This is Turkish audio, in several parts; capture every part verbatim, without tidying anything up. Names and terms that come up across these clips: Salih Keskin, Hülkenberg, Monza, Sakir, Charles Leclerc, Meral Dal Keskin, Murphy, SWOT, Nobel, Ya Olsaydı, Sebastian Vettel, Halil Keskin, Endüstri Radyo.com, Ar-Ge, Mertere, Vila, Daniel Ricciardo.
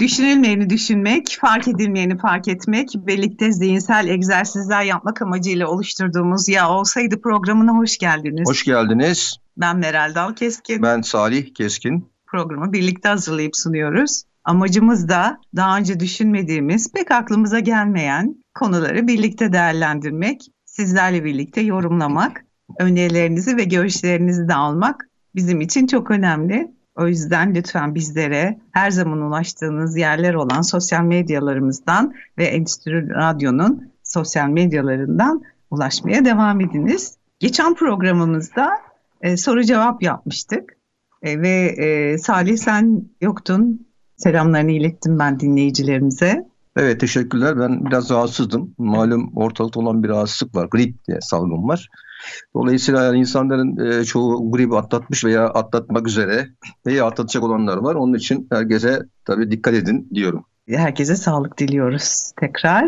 Düşünülmeyeni düşünmek, fark edilmeyeni fark etmek, birlikte zihinsel egzersizler yapmak amacıyla oluşturduğumuz Ya Olsaydı programına hoş geldiniz. Hoş geldiniz. Ben Meral Dal Keskin. Ben Salih Keskin. Programı birlikte hazırlayıp sunuyoruz. Amacımız da daha önce düşünmediğimiz, pek aklımıza gelmeyen konuları birlikte değerlendirmek, sizlerle birlikte yorumlamak, önerilerinizi ve görüşlerinizi de almak bizim için çok önemli. O yüzden lütfen bizlere her zaman ulaştığınız yerler olan sosyal medyalarımızdan ve Endüstri Radyo'nun sosyal medyalarından ulaşmaya devam ediniz. Geçen programımızda e, soru-cevap yapmıştık e, ve e, Salih sen yoktun. Selamlarını ilettim ben dinleyicilerimize. Evet, teşekkürler. Ben biraz rahatsızdım. Malum ortalıkta olan bir rahatsızlık var. Grip diye salgın var. Dolayısıyla yani insanların e, çoğu gribi atlatmış veya atlatmak üzere veya atlatacak olanlar var. Onun için herkese tabii dikkat edin diyorum. Herkese sağlık diliyoruz tekrar.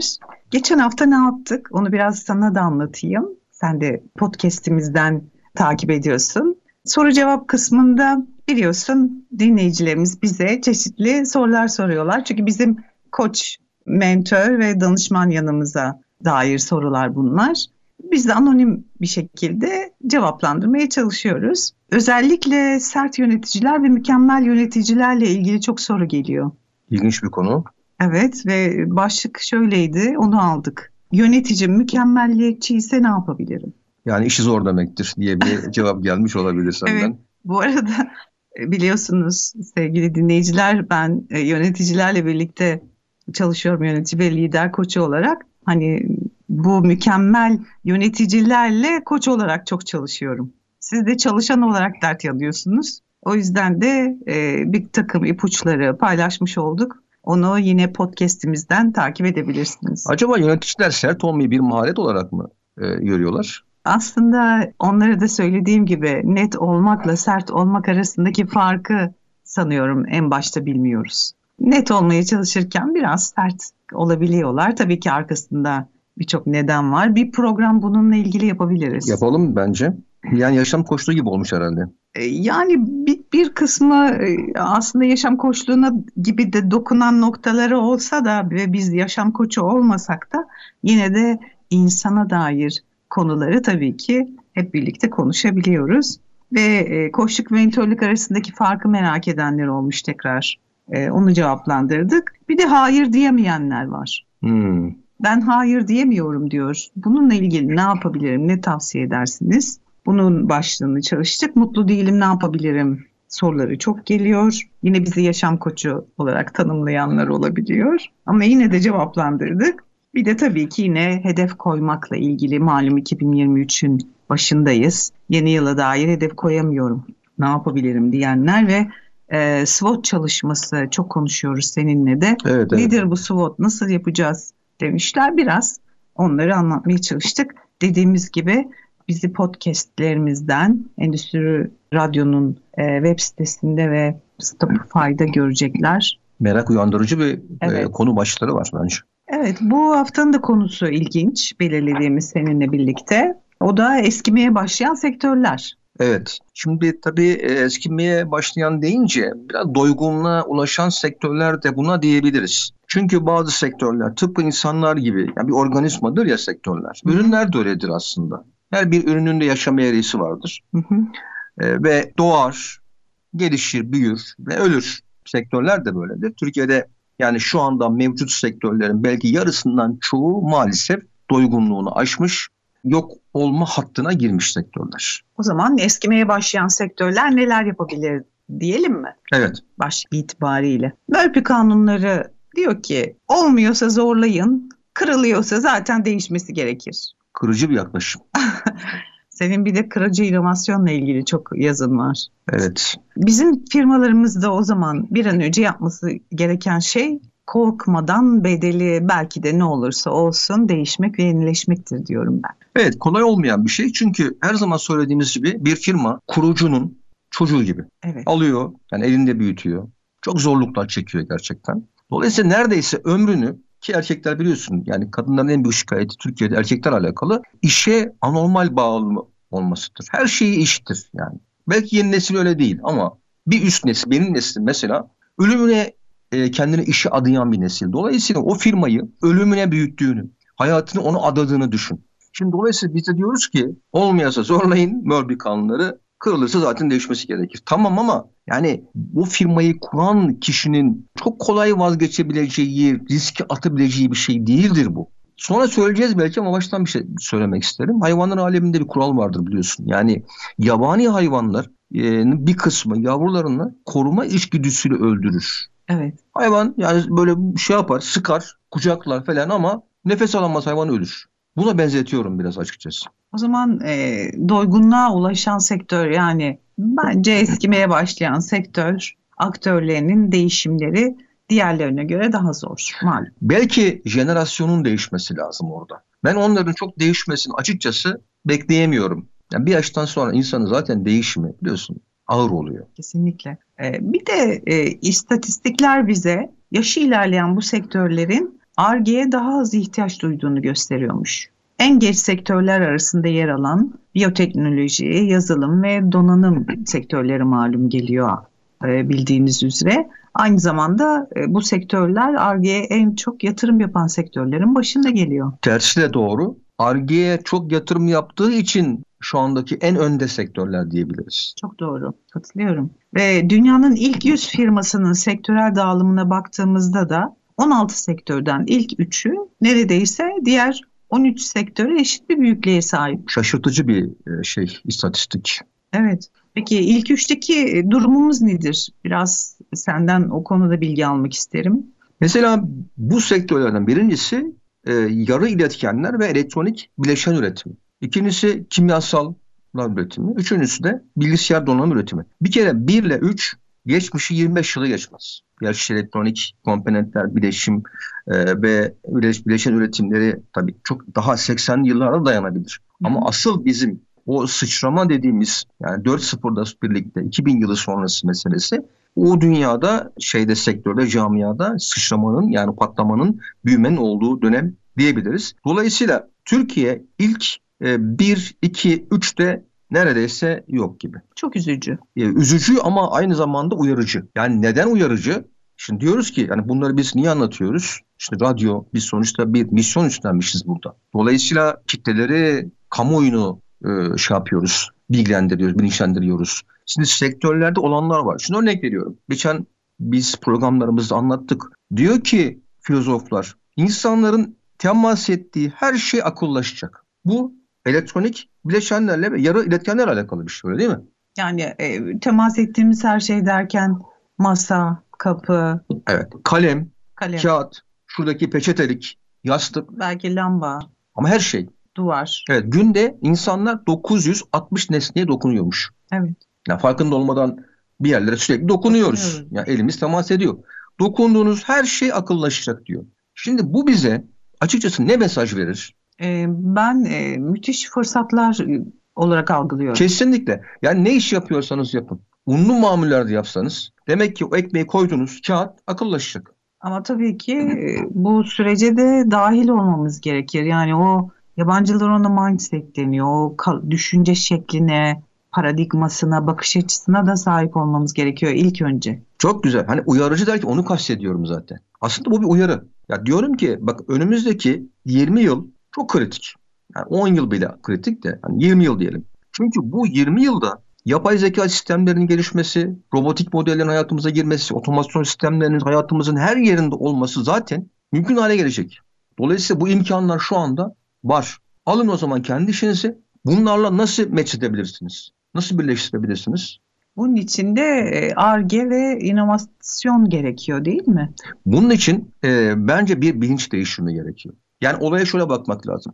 Geçen hafta ne yaptık? Onu biraz sana da anlatayım. Sen de podcast'imizden takip ediyorsun. Soru cevap kısmında biliyorsun dinleyicilerimiz bize çeşitli sorular soruyorlar. Çünkü bizim koç, mentör ve danışman yanımıza dair sorular bunlar. Biz de anonim bir şekilde cevaplandırmaya çalışıyoruz. Özellikle sert yöneticiler ve mükemmel yöneticilerle ilgili çok soru geliyor. İlginç bir konu. Evet ve başlık şöyleydi, onu aldık. Yöneticim mükemmelliyetçi ise ne yapabilirim? Yani işi zor demektir diye bir cevap gelmiş olabilir senden. Evet, bu arada biliyorsunuz sevgili dinleyiciler, ben yöneticilerle birlikte çalışıyorum yönetici ve lider koçu olarak. Hani bu mükemmel yöneticilerle koç olarak çok çalışıyorum. Siz de çalışan olarak dert yanıyorsunuz. O yüzden de e, bir takım ipuçları paylaşmış olduk. Onu yine podcast'imizden takip edebilirsiniz. Acaba yöneticiler sert olmayı bir maharet olarak mı e, görüyorlar? Aslında onlara da söylediğim gibi net olmakla sert olmak arasındaki farkı sanıyorum en başta bilmiyoruz. Net olmaya çalışırken biraz sert olabiliyorlar. Tabii ki arkasında birçok neden var. Bir program bununla ilgili yapabiliriz. Yapalım bence. Yani yaşam koçluğu gibi olmuş herhalde. Yani bir, bir kısmı aslında yaşam koçluğuna gibi de dokunan noktaları olsa da ve biz yaşam koçu olmasak da yine de insana dair konuları tabii ki hep birlikte konuşabiliyoruz. Ve koçluk ve mentörlük arasındaki farkı merak edenler olmuş tekrar. Onu cevaplandırdık. Bir de hayır diyemeyenler var. Hmm. Ben hayır diyemiyorum diyor. Bununla ilgili ne yapabilirim, ne tavsiye edersiniz? Bunun başlığını çalıştık. Mutlu değilim, ne yapabilirim soruları çok geliyor. Yine bizi yaşam koçu olarak tanımlayanlar olabiliyor. Ama yine de cevaplandırdık. Bir de tabii ki yine hedef koymakla ilgili. Malum iki bin yirmi üçün başındayız. Yeni yıla dair hedef koyamıyorum, ne yapabilirim diyenler ve e, SWOT çalışması çok konuşuyoruz seninle de. Evet, evet. Nedir bu SWOT, nasıl yapacağız demişler. Biraz onları anlatmaya çalıştık. Dediğimiz gibi bizi podcastlerimizden Endüstri Radyo'nun web sitesinde ve Spotify'da görecekler. Merak uyandırıcı bir evet. konu başlıkları var bence. Evet, bu haftanın da konusu ilginç, belirlediğimiz seninle birlikte. O da eskimeye başlayan sektörler. Evet, şimdi tabii eskimeye başlayan deyince biraz doygunluğa ulaşan sektörler de buna diyebiliriz. Çünkü bazı sektörler tıpkı insanlar gibi, yani bir organizmadır ya sektörler. Ürünler de öyledir aslında. Her bir ürünün de yaşam eğrisi vardır. Hı hı. E, ve doğar, gelişir, büyür ve ölür. Sektörler de böyledir. Türkiye'de yani şu anda mevcut sektörlerin belki yarısından çoğu maalesef doygunluğunu aşmış, yok olma hattına girmiş sektörler. O zaman eskimeye başlayan sektörler neler yapabilir diyelim mi? Evet. Başlık itibariyle. Murphy kanunları diyor ki olmuyorsa zorlayın, kırılıyorsa zaten değişmesi gerekir. Kırıcı bir yaklaşım. Senin bir de kırıcı inovasyonla ilgili çok yazın var. Evet. Bizim firmalarımızda o zaman bir an önce yapması gereken şey korkmadan bedeli belki de ne olursa olsun değişmek ve yenileşmektir diyorum ben. Evet, kolay olmayan bir şey çünkü her zaman söylediğimiz gibi bir firma kurucunun çocuğu gibi. Evet. Alıyor, yani elinde büyütüyor. Çok zorluklar çekiyor gerçekten. Dolayısıyla neredeyse ömrünü, ki erkekler biliyorsun yani kadınların en büyük şikayeti Türkiye'de erkekler alakalı, işe anormal bağlı olmasıdır. Her şeyi iştir yani. Belki yeni nesil öyle değil ama bir üst nesil, benim neslim mesela ölümüne e, kendini işe adayan bir nesil. Dolayısıyla o firmayı ölümüne büyüttüğünü, hayatını ona adadığını düşün. Şimdi dolayısıyla biz de diyoruz ki olmayasa zorlayın Murphy kanunları, kırılırsa zaten değişmesi gerekir. Tamam ama yani bu firmayı kuran kişinin çok kolay vazgeçebileceği, riske atabileceği bir şey değildir bu. Sonra söyleyeceğiz belki ama baştan bir şey söylemek isterim. Hayvanlar aleminde bir kural vardır biliyorsun. Yani yabani hayvanlar bir kısmı yavrularını koruma içgüdüsüyle öldürür. Evet. Hayvan yani böyle şey yapar, sıkar, kucaklar falan ama nefes alamaz, hayvan ölür. Buna benzetiyorum biraz açıkçası. O zaman e, doygunluğa ulaşan sektör, yani bence eskimeye başlayan sektör aktörlerinin değişimleri diğerlerine göre daha zor malum. Belki jenerasyonun değişmesi lazım orada. Ben onların çok değişmesini açıkçası bekleyemiyorum. Yani bir yaştan sonra insanın zaten değişimi biliyorsun ağır oluyor. Kesinlikle. Ee, bir de e, istatistikler bize yaşı ilerleyen bu sektörlerin Ar-Ge'ye daha az ihtiyaç duyduğunu gösteriyormuş. En geç sektörler arasında yer alan biyoteknoloji, yazılım ve donanım sektörleri malum geliyor e, bildiğiniz üzere. Aynı zamanda e, bu sektörler Ar-Ge'ye en çok yatırım yapan sektörlerin başında geliyor. Tersi de doğru. Ar-Ge'ye çok yatırım yaptığı için şu andaki en önde sektörler diyebiliriz. Çok doğru, katılıyorum. Ve dünyanın ilk yüz firmasının sektörel dağılımına baktığımızda da on altı sektörden ilk üçü neredeyse diğer on üç sektöre eşit bir büyüklüğe sahip. Şaşırtıcı bir şey, istatistik. Evet. Peki ilk üçteki durumumuz nedir? Biraz senden o konuda bilgi almak isterim. Mesela bu sektörlerden birincisi e, yarı iletkenler ve elektronik bileşen üretimi. İkincisi kimyasallar üretimi. Üçüncüsü de bilgisayar donanım üretimi. Bir kere bir ile üç geçmişi yirmi beş yılı geçmez. Gerçi elektronik komponentler, bileşim e, ve bileşen üretimleri tabii çok daha seksenli yıllara dayanabilir. Ama asıl bizim o sıçrama dediğimiz yani dört nokta sıfırla birlikte iki bin yılı sonrası meselesi, o dünyada şeyde sektörde, camiada sıçramanın yani patlamanın, büyümenin olduğu dönem diyebiliriz. Dolayısıyla Türkiye ilk e, bir, iki, üçte neredeyse yok gibi. Çok üzücü. E, üzücü ama aynı zamanda uyarıcı. Yani neden uyarıcı? Şimdi diyoruz ki yani bunları biz niye anlatıyoruz? İşte radyo, biz sonuçta bir misyon üstlenmişiz burada. Dolayısıyla kitleleri, kamuoyunu e, şey yapıyoruz, bilgilendiriyoruz, bilinçlendiriyoruz. Şimdi sektörlerde olanlar var. Şimdi örnek veriyorum. Geçen biz programlarımızda anlattık. Diyor ki filozoflar, insanların temas ettiği her şey akıllaşacak. Bu elektronik bileşenlerle ve yarı iletkenlerle alakalı bir şey, öyle değil mi? Yani e, temas ettiğimiz her şey derken masa, kapı, evet, kalem, kalem, kağıt, şuradaki peçetelik, yastık, belki lamba. Ama her şey. Duvar. Evet, günde insanlar dokuz yüz altmış nesneye dokunuyormuş. Evet. Yani farkında olmadan bir yerlere sürekli dokunuyoruz. dokunuyoruz. Yani elimiz temas ediyor. Dokunduğunuz her şey akıllaşacak diyor. Şimdi bu bize açıkçası ne mesaj verir? Ben e, müthiş fırsatlar olarak algılıyorum. Kesinlikle. Yani ne iş yapıyorsanız yapın. Unlu mamullerde yapsanız. Demek ki o ekmeği koyduğunuz kağıt akıllaşacak. Ama tabii ki e, bu sürece de dahil olmamız gerekir. Yani o yabancılar ona mindset deniyor. O düşünce şekline, paradigmasına, bakış açısına da sahip olmamız gerekiyor ilk önce. Çok güzel. Hani uyarıcı der ki onu kastediyorum zaten. Aslında bu bir uyarı. Ya diyorum ki bak önümüzdeki yirmi yıl çok kritik. Yani on yıl bile kritik de yani yirmi yıl diyelim. Çünkü bu yirmi yılda yapay zeka sistemlerinin gelişmesi, robotik modellerin hayatımıza girmesi, otomasyon sistemlerinin hayatımızın her yerinde olması zaten mümkün hale gelecek. Dolayısıyla bu imkanlar şu anda var. Alın o zaman kendi işinizi. Bunlarla nasıl match edebilirsiniz? Nasıl birleştirebilirsiniz? Bunun için de Ar-Ge ve inovasyon gerekiyor değil mi? Bunun için e, bence bir bilinç değişimi gerekiyor. Yani olaya şöyle bakmak lazım.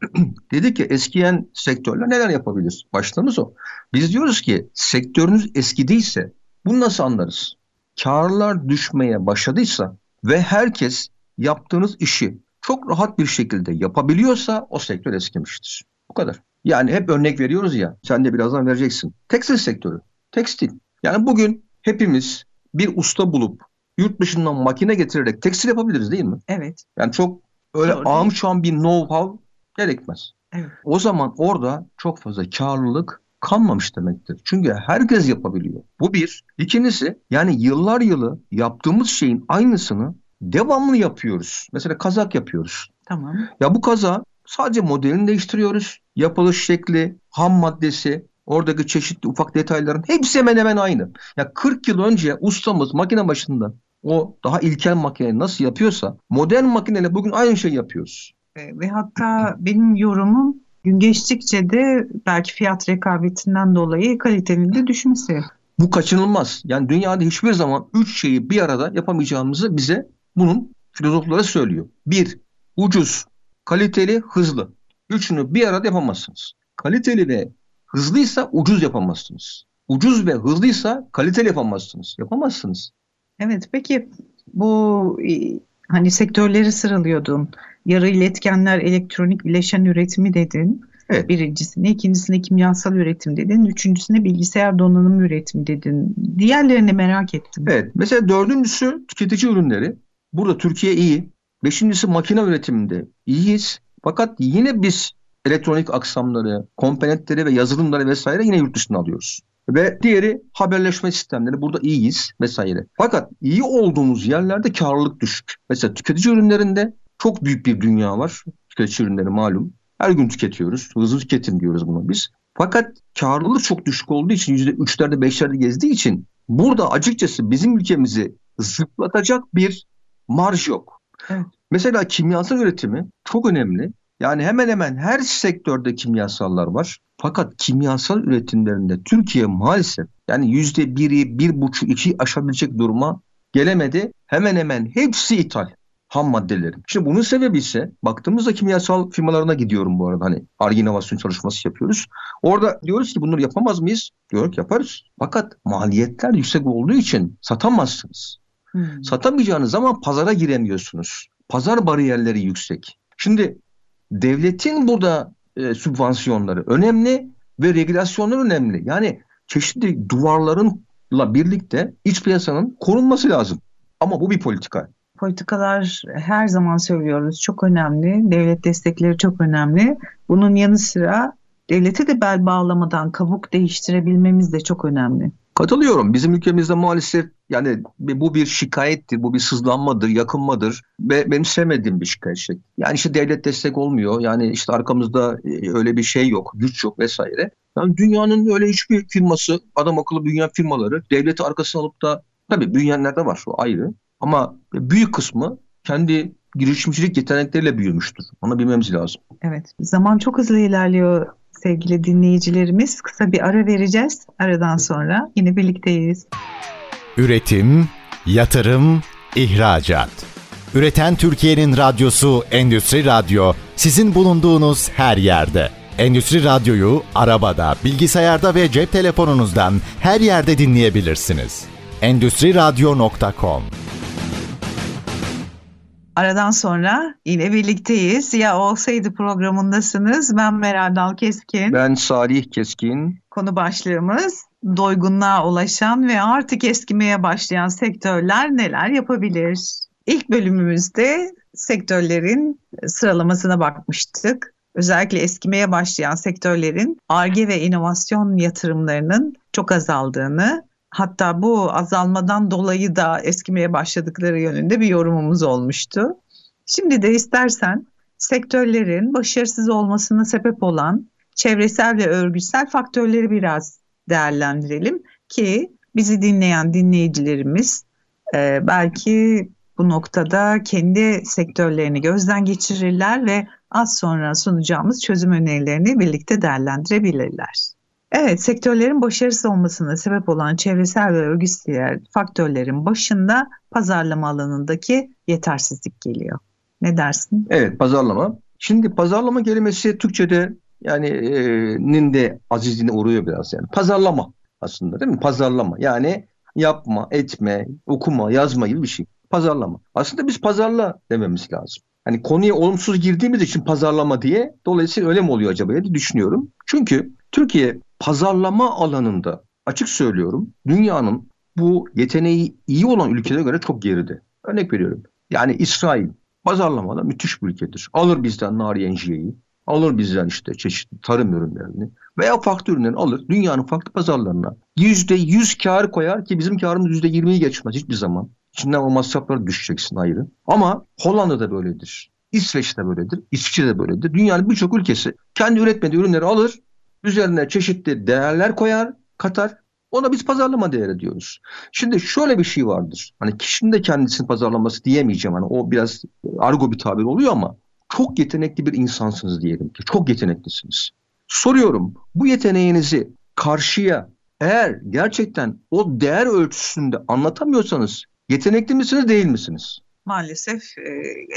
Dedik ki eskiyen sektörler neler yapabilir? Başlığımız o. Biz diyoruz ki sektörünüz eskidiyse bunu nasıl anlarız? Kârlar düşmeye başladıysa ve herkes yaptığınız işi çok rahat bir şekilde yapabiliyorsa o sektör eskimiştir. Bu kadar. Yani hep örnek veriyoruz ya, sen de birazdan vereceksin. Tekstil sektörü, tekstil. Yani bugün hepimiz bir usta bulup yurt dışından makine getirerek tekstil yapabiliriz değil mi? Evet. Yani çok öyle ağım şu an bir know-how gerekmez. Evet. O zaman orada çok fazla karlılık kalmamış demektir. Çünkü herkes yapabiliyor. Bu bir. İkincisi, yani yıllar yılı yaptığımız şeyin aynısını devamlı yapıyoruz. Mesela kazak yapıyoruz. Tamam. Ya bu kaza sadece modelini değiştiriyoruz. Yapılış şekli, ham maddesi, oradaki çeşitli ufak detayların hepsi hemen hemen aynı. Ya kırk yıl önce ustamız makine başında o daha ilkel makineyi nasıl yapıyorsa modern makineyle bugün aynı şeyi yapıyoruz. Ve hatta benim yorumum, gün geçtikçe de belki fiyat rekabetinden dolayı kalitenin de düşmesi. Bu kaçınılmaz. Yani dünyada hiçbir zaman üç şeyi bir arada yapamayacağımızı bize bunun filozofları söylüyor. Bir, ucuz, kaliteli, hızlı. Üçünü bir arada yapamazsınız. Kaliteli ve hızlıysa ucuz yapamazsınız. Ucuz ve hızlıysa kaliteli yapamazsınız. Yapamazsınız. Evet, peki bu hani sektörleri sıralıyordun. Yarı iletkenler, elektronik bileşen üretimi dedin. Evet. Birincisine, ikincisine kimyasal üretim dedin. Üçüncüsüne bilgisayar donanım üretimi dedin. Diğerlerini merak ettim. Evet. Mesela dördüncüsü tüketici ürünleri. Burada Türkiye iyi. Beşincisi makine üretiminde iyiyiz. Fakat yine biz elektronik aksamları, komponentleri ve yazılımları vesaire yine yurt dışından alıyoruz. Ve diğeri haberleşme sistemleri. Burada iyiyiz vesaire. Fakat iyi olduğumuz yerlerde karlılık düşük. Mesela tüketici ürünlerinde çok büyük bir dünya var. Tüketici ürünleri malum. Her gün tüketiyoruz. Hızlı tüketim diyoruz buna biz. Fakat karlılık çok düşük olduğu için, yüzde üçlerde beşlerde gezdiği için burada açıkçası bizim ülkemizi zıplatacak bir marj yok. Evet. Mesela kimyasal üretimi çok önemli. Yani hemen hemen her sektörde kimyasallar var. Fakat kimyasal üretimlerinde Türkiye maalesef yani yüzde biri, bir buçuk, ikiyi aşabilecek duruma gelemedi. Hemen hemen hepsi ithal ham maddeleri. İşte bunun sebebi ise baktığımızda kimyasal firmalarına gidiyorum bu arada. Hani Ar-Ge inovasyon çalışması yapıyoruz. Orada diyoruz ki bunları yapamaz mıyız? Diyoruz yaparız. Fakat maliyetler yüksek olduğu için satamazsınız. Hmm. Satamayacağınız zaman pazara giremiyorsunuz. Pazar bariyerleri yüksek. Şimdi devletin burada e, sübvansiyonları önemli ve regülasyonlar önemli. Yani çeşitli duvarlarınla birlikte iç piyasanın korunması lazım. Ama bu bir politika. Politikalar her zaman söylüyoruz çok önemli. Devlet destekleri çok önemli. Bunun yanı sıra devlete de bel bağlamadan kabuk değiştirebilmemiz de çok önemli. Katılıyorum. Bizim ülkemizde maalesef yani bu bir şikayettir, bu bir sızlanmadır, yakınmadır ve benim sevmediğim bir şikayet şey. Yani işte devlet destek olmuyor, yani işte arkamızda öyle bir şey yok, güç yok vesaire. Yani dünyanın öyle hiçbir firması, adam akıllı büyüyen firmaları devleti arkasına alıp da, tabii büyüyenler de var, o ayrı. Ama büyük kısmı kendi girişimcilik yetenekleriyle büyümüştür. Onu bilmemiz lazım. Evet, zaman çok hızlı ilerliyor. Sevgili dinleyicilerimiz, kısa bir ara vereceğiz. Aradan sonra yine birlikteyiz. Üretim, yatırım, ihracat. Üreten Türkiye'nin radyosu Endüstri Radyo, sizin bulunduğunuz her yerde. Endüstri Radyo'yu arabada, bilgisayarda ve cep telefonunuzdan her yerde dinleyebilirsiniz. Endüstri Radyo nokta com. Aradan sonra yine birlikteyiz. Ya Olsaydı programındasınız. Ben Meral Dal Keskin. Ben Salih Keskin. Konu başlığımız doygunluğa ulaşan ve artık eskimeye başlayan sektörler neler yapabilir? İlk bölümümüzde sektörlerin sıralamasına bakmıştık. Özellikle eskimeye başlayan sektörlerin Ar-Ge ve inovasyon yatırımlarının çok azaldığını, hatta bu azalmadan dolayı da eskimeye başladıkları yönünde bir yorumumuz olmuştu. Şimdi de istersen sektörlerin başarısız olmasına sebep olan çevresel ve örgütsel faktörleri biraz değerlendirelim ki bizi dinleyen dinleyicilerimiz e, belki bu noktada kendi sektörlerini gözden geçirirler ve az sonra sunacağımız çözüm önerilerini birlikte değerlendirebilirler. Evet, sektörlerin başarısız olmasına sebep olan çevresel ve örgütsel faktörlerin başında pazarlama alanındaki yetersizlik geliyor. Ne dersin? Evet, pazarlama. Şimdi pazarlama kelimesi Türkçe'de yani e, nin de azizliğine uğruyor biraz yani. Pazarlama aslında değil mi? Pazarlama yani yapma, etme, okuma, yazma gibi bir şey. pazarlama. Aslında biz pazarla dememiz lazım. Hani konuya olumsuz girdiğimiz için pazarlama diye, dolayısıyla öyle mi oluyor acaba diye düşünüyorum. Çünkü Türkiye pazarlama alanında, açık söylüyorum, dünyanın bu yeteneği iyi olan ülkelere göre çok geride. Örnek veriyorum. Yani İsrail pazarlamada müthiş bir ülkedir. Alır bizden narenciyeyi, alır bizden işte çeşitli tarım ürünlerini veya farklı ürünlerini alır. Dünyanın farklı pazarlarına yüzde yüz kâr koyar ki bizim kârımız yüzde yirmiyi geçmez hiçbir zaman. İçinden o masraflara düşeceksin ayrı. Ama Hollanda'da böyledir. İsveç'te böyledir. İsviçre'de böyledir. Dünyanın birçok ülkesi kendi üretmediği ürünleri alır. Üzerine çeşitli değerler koyar, katar. Ona biz pazarlama değeri diyoruz. Şimdi şöyle bir şey vardır. Hani kişinin de kendisini pazarlaması diyemeyeceğim. Hani o biraz argo bir tabir oluyor ama çok yetenekli bir insansınız diyelim ki. Çok yeteneklisiniz. Soruyorum, bu yeteneğinizi karşıya eğer gerçekten o değer ölçüsünde anlatamıyorsanız yetenekli misiniz, değil misiniz? Maalesef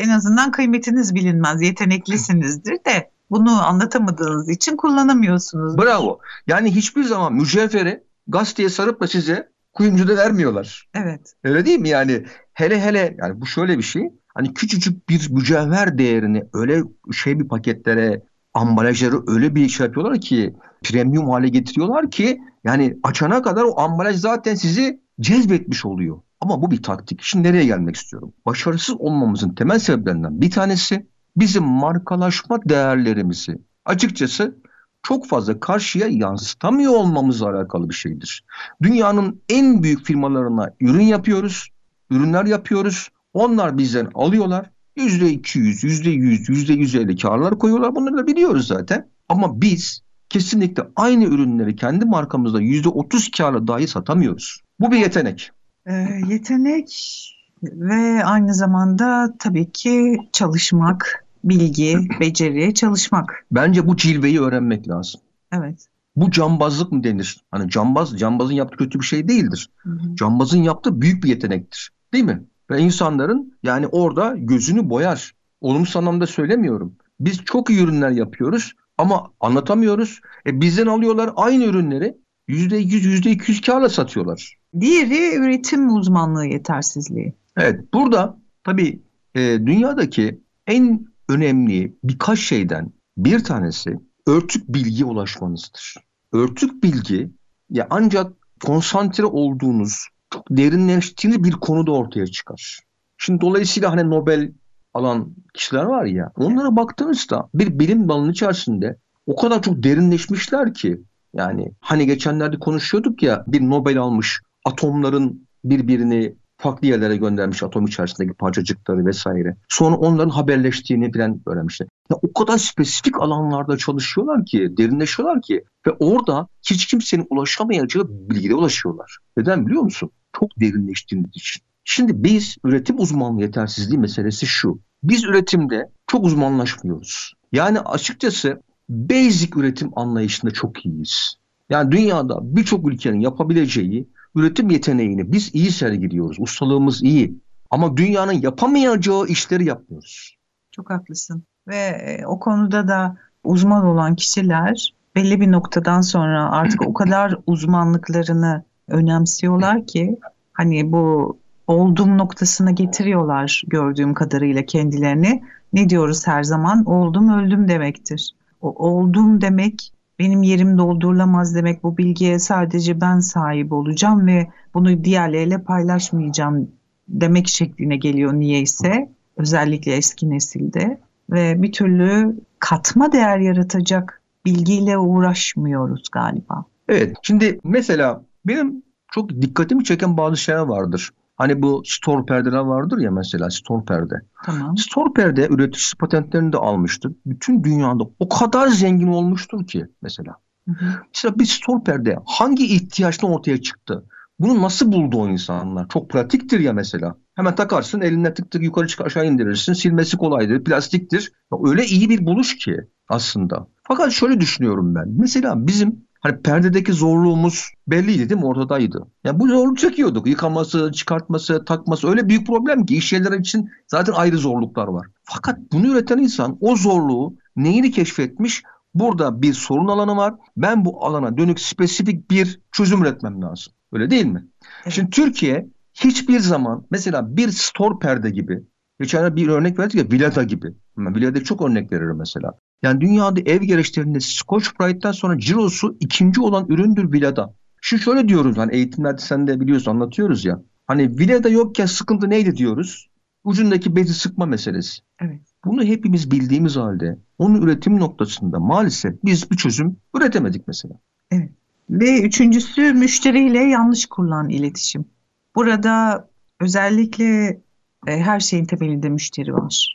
en azından kıymetiniz bilinmez. Yeteneklisinizdir de bunu anlatamadığınız için kullanamıyorsunuz. Bravo. Yani hiçbir zaman mücevheri gazeteye sarıp da size kuyumcuda vermiyorlar. Evet. Öyle değil mi? Yani hele hele yani bu şöyle bir şey. Hani küçücük bir mücevher değerini öyle şey bir paketlere, ambalajları öyle bir şey yapıyorlar ki, premium hale getiriyorlar ki yani açana kadar o ambalaj zaten sizi cezbetmiş oluyor. Ama bu bir taktik. Şimdi nereye gelmek istiyorum? Başarısız olmamızın temel sebeplerinden bir tanesi bizim markalaşma değerlerimizi açıkçası çok fazla karşıya yansıtamıyor olmamızla alakalı bir şeydir. Dünyanın en büyük firmalarına ürün yapıyoruz, ürünler yapıyoruz. Onlar bizden alıyorlar. yüzde iki yüz, yüzde yüz, yüzde yüz elli karlar koyuyorlar. Bunları da biliyoruz zaten. Ama biz kesinlikle aynı ürünleri kendi markamızda yüzde otuz karla dahi satamıyoruz. Bu bir yetenek. E, yetenek ve aynı zamanda tabii ki çalışmak. Bilgi, beceri, çalışmak. Bence bu cilveyi öğrenmek lazım. Evet. Bu cambazlık mı denir? Hani cambaz, cambazın yaptığı kötü bir şey değildir. Hı hı. Cambazın yaptığı büyük bir yetenektir. Değil mi? Ve insanların yani orada gözünü boyar. Olumsuz anlamda söylemiyorum. Biz çok iyi ürünler yapıyoruz ama anlatamıyoruz. E bizden alıyorlar aynı ürünleri. yüzde yüz, yüzde iki yüz kârla satıyorlar. Diğeri üretim uzmanlığı yetersizliği. Evet. Burada tabii e, dünyadaki en önemli birkaç şeyden bir tanesi örtük bilgiye ulaşmanızdır. Örtük bilgi ya ancak konsantre olduğunuz, çok derinleştiğiniz bir konuda ortaya çıkar. Şimdi dolayısıyla hani Nobel alan kişiler var ya, onlara baktığınızda bir bilim dalının içerisinde o kadar çok derinleşmişler ki yani hani geçenlerde konuşuyorduk ya, bir Nobel almış atomların birbirini farklı yerlere göndermiş, atom içerisindeki parçacıkları vesaire. Sonra onların haberleştiğini bilen öğrenmişler. Ya o kadar spesifik alanlarda çalışıyorlar ki, derinleşiyorlar ki ve orada hiç kimsenin ulaşamayacağı bilgiye ulaşıyorlar. Neden biliyor musun? Çok derinleştiğiniz için. Şimdi biz üretim uzmanlığı yetersizliği meselesi şu. Biz üretimde çok uzmanlaşmıyoruz. Yani açıkçası basic üretim anlayışında çok iyiyiz. Yani dünyada birçok ülkenin yapabileceği üretim yeteneğini biz iyi sergiliyoruz. Ustalığımız iyi. Ama dünyanın yapamayacağı işleri yapmıyoruz. Çok haklısın. Ve o konuda da uzman olan kişiler belli bir noktadan sonra artık o kadar uzmanlıklarını önemsiyorlar ki hani bu oldum noktasına getiriyorlar gördüğüm kadarıyla kendilerini. Ne diyoruz her zaman? Oldum öldüm demektir. O oldum demek, benim yerim doldurulamaz demek, bu bilgiye sadece ben sahip olacağım ve bunu diğerleriyle paylaşmayacağım demek şekline geliyor niyeyse, özellikle eski nesilde. Ve bir türlü katma değer yaratacak bilgiyle uğraşmıyoruz galiba. Evet, şimdi mesela benim çok dikkatimi çeken bazı şeyler vardır. Hani bu store perdeler vardır ya, mesela store perde. Tamam. Store perde üreticisi patentlerini de almıştır. Bütün dünyada o kadar zengin olmuştur ki mesela. Hı hı. Mesela bir store perde hangi ihtiyaçla ortaya çıktı? Bunu nasıl buldu o insanlar? Çok pratiktir ya mesela. Hemen takarsın, eline tık tık yukarı çık aşağı indirirsin. Silmesi kolaydır, plastiktir. Öyle iyi bir buluş ki aslında. Fakat şöyle düşünüyorum ben. Mesela bizim hani perdedeki zorluğumuz belliydi değil mi? Ortadaydı. Yani bu zorluk çekiyorduk. Yıkaması, çıkartması, takması öyle büyük problem ki iş yerleri için zaten ayrı zorluklar var. Fakat bunu üreten insan o zorluğu neyini keşfetmiş? Burada bir sorun alanı var. Ben bu alana dönük spesifik bir çözüm üretmem lazım. Öyle değil mi? Evet. Şimdi Türkiye hiçbir zaman mesela bir store perde gibi, geçenlerde bir örnek verdik ya, Vila'da gibi. Vila'da çok örnek veririm mesela. Yani dünyada ev gereçlerinde Scotch-Brite'den sonra cirosu ikinci olan üründür Vila'da. Şu şöyle diyoruz, hani eğitimlerde sen de biliyorsun, anlatıyoruz ya. Hani Vila'da yokken sıkıntı neydi diyoruz? Ucundaki bezi sıkma meselesi. Evet. Bunu hepimiz bildiğimiz halde onun üretim noktasında maalesef biz bir çözüm üretemedik mesela. Evet. Ve üçüncüsü müşteriyle yanlış kurulan iletişim. Burada özellikle e, her şeyin temelinde müşteri var.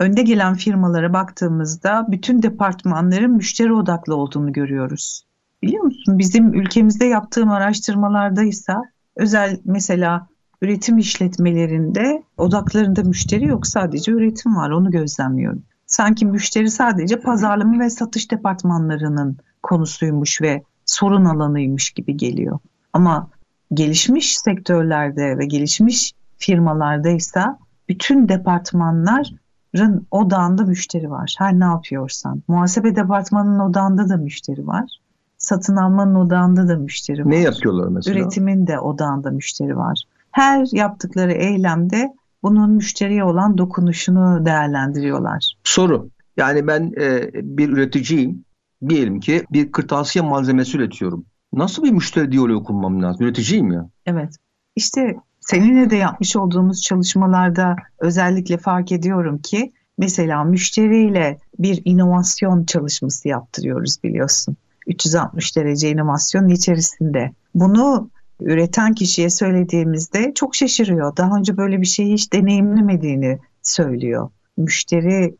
Önde gelen firmalara baktığımızda bütün departmanların müşteri odaklı olduğunu görüyoruz. Biliyor musun, bizim ülkemizde yaptığım araştırmalardaysa özel mesela üretim işletmelerinde odaklarında müşteri yok, sadece üretim var, onu gözlemliyorum. Sanki müşteri sadece pazarlama ve satış departmanlarının konusuymuş ve sorun alanıymış gibi geliyor. Ama gelişmiş sektörlerde ve gelişmiş firmalardaysa bütün departmanların odağında müşteri var. Her ne yapıyorsan. Muhasebe departmanının odağında da müşteri var. Satın almanın odağında da müşteri var. Ne yapıyorlar mesela? Üretimin de odağında müşteri var. Her yaptıkları eylemde bunun müşteriye olan dokunuşunu değerlendiriyorlar. Soru. Yani ben e, bir üreticiyim. Diyelim ki bir kırtasiye malzemesi üretiyorum. Nasıl bir müşteri diyaloğu kurmam lazım? Üreticiyim ya. Evet. İşte seninle de yapmış olduğumuz çalışmalarda özellikle fark ediyorum ki mesela müşteriyle bir inovasyon çalışması yaptırıyoruz biliyorsun. üç yüz altmış derece inovasyonun içerisinde. Bunu üreten kişiye söylediğimizde çok şaşırıyor. Daha önce böyle bir şeyi hiç deneyimlemediğini söylüyor. Müşteriyle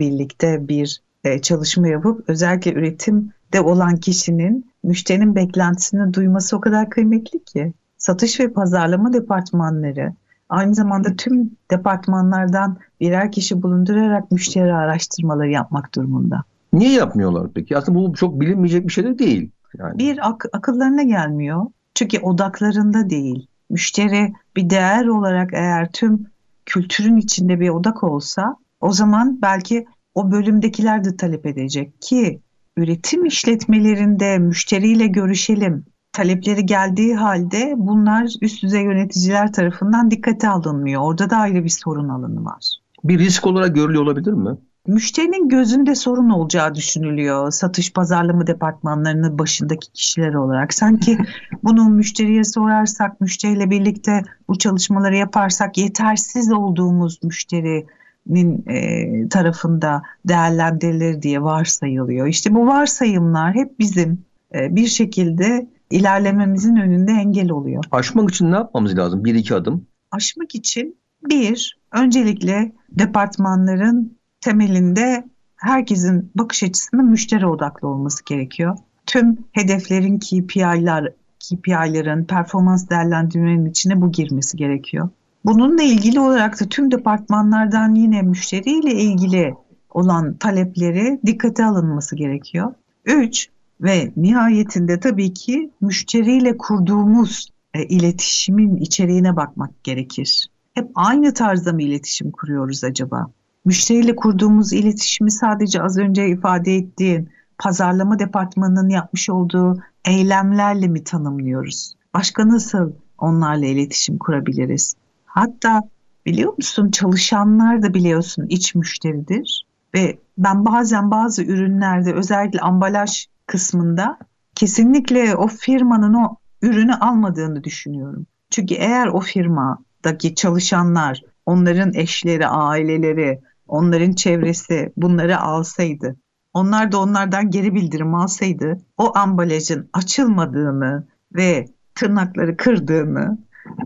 birlikte bir çalışma yapıp özellikle üretimde olan kişinin müşterinin beklentisini duyması o kadar kıymetli ki. Satış ve pazarlama departmanları aynı zamanda tüm departmanlardan birer kişi bulundurarak müşteri araştırmaları yapmak durumunda. Niye yapmıyorlar peki? Aslında bu çok bilinmeyecek bir şey de değil. Yani. Bir ak- akıllarına gelmiyor. Çünkü odaklarında değil. Müşteri bir değer olarak eğer tüm kültürün içinde bir odak olsa o zaman belki o bölümdekiler de talep edecek ki üretim işletmelerinde müşteriyle görüşelim talepleri geldiği halde bunlar üst düzey yöneticiler tarafından dikkate alınmıyor. Orada da ayrı bir sorun alanı var. Bir risk olarak görülüyor olabilir mi? Müşterinin gözünde sorun olacağı düşünülüyor satış pazarlama departmanlarının başındaki kişiler olarak. Sanki bunu müşteriye sorarsak, müşteriyle birlikte bu çalışmaları yaparsak yetersiz olduğumuz müşterinin e, tarafında değerlendirilir diye varsayılıyor. İşte bu varsayımlar hep bizim e, bir şekilde ilerlememizin önünde engel oluyor. Aşmak için ne yapmamız lazım? Bir iki adım. Aşmak için bir, öncelikle departmanların temelinde herkesin bakış açısının müşteri odaklı olması gerekiyor. Tüm hedeflerin, K P I'lar, K P I'ların, performans değerlendirmenin içine bu girmesi gerekiyor. Bununla ilgili olarak da tüm departmanlardan yine müşteriyle ilgili olan talepleri dikkate alınması gerekiyor. Üç ve nihayetinde tabii ki müşteriyle kurduğumuz e, iletişimin içeriğine bakmak gerekir. Hep aynı tarzda mı iletişim kuruyoruz acaba? Müşteriyle kurduğumuz iletişimi sadece az önce ifade ettiğin pazarlama departmanının yapmış olduğu eylemlerle mi tanımlıyoruz? Başka nasıl onlarla iletişim kurabiliriz? Hatta biliyor musun, çalışanlar da biliyorsun iç müşteridir. Ve ben bazen bazı ürünlerde özellikle ambalaj kısmında kesinlikle o firmanın o ürünü almadığını düşünüyorum. Çünkü eğer o firmadaki çalışanlar, onların eşleri, aileleri, onların çevresi bunları alsaydı, onlar da onlardan geri bildirim alsaydı, o ambalajın açılmadığını ve tırnakları kırdığını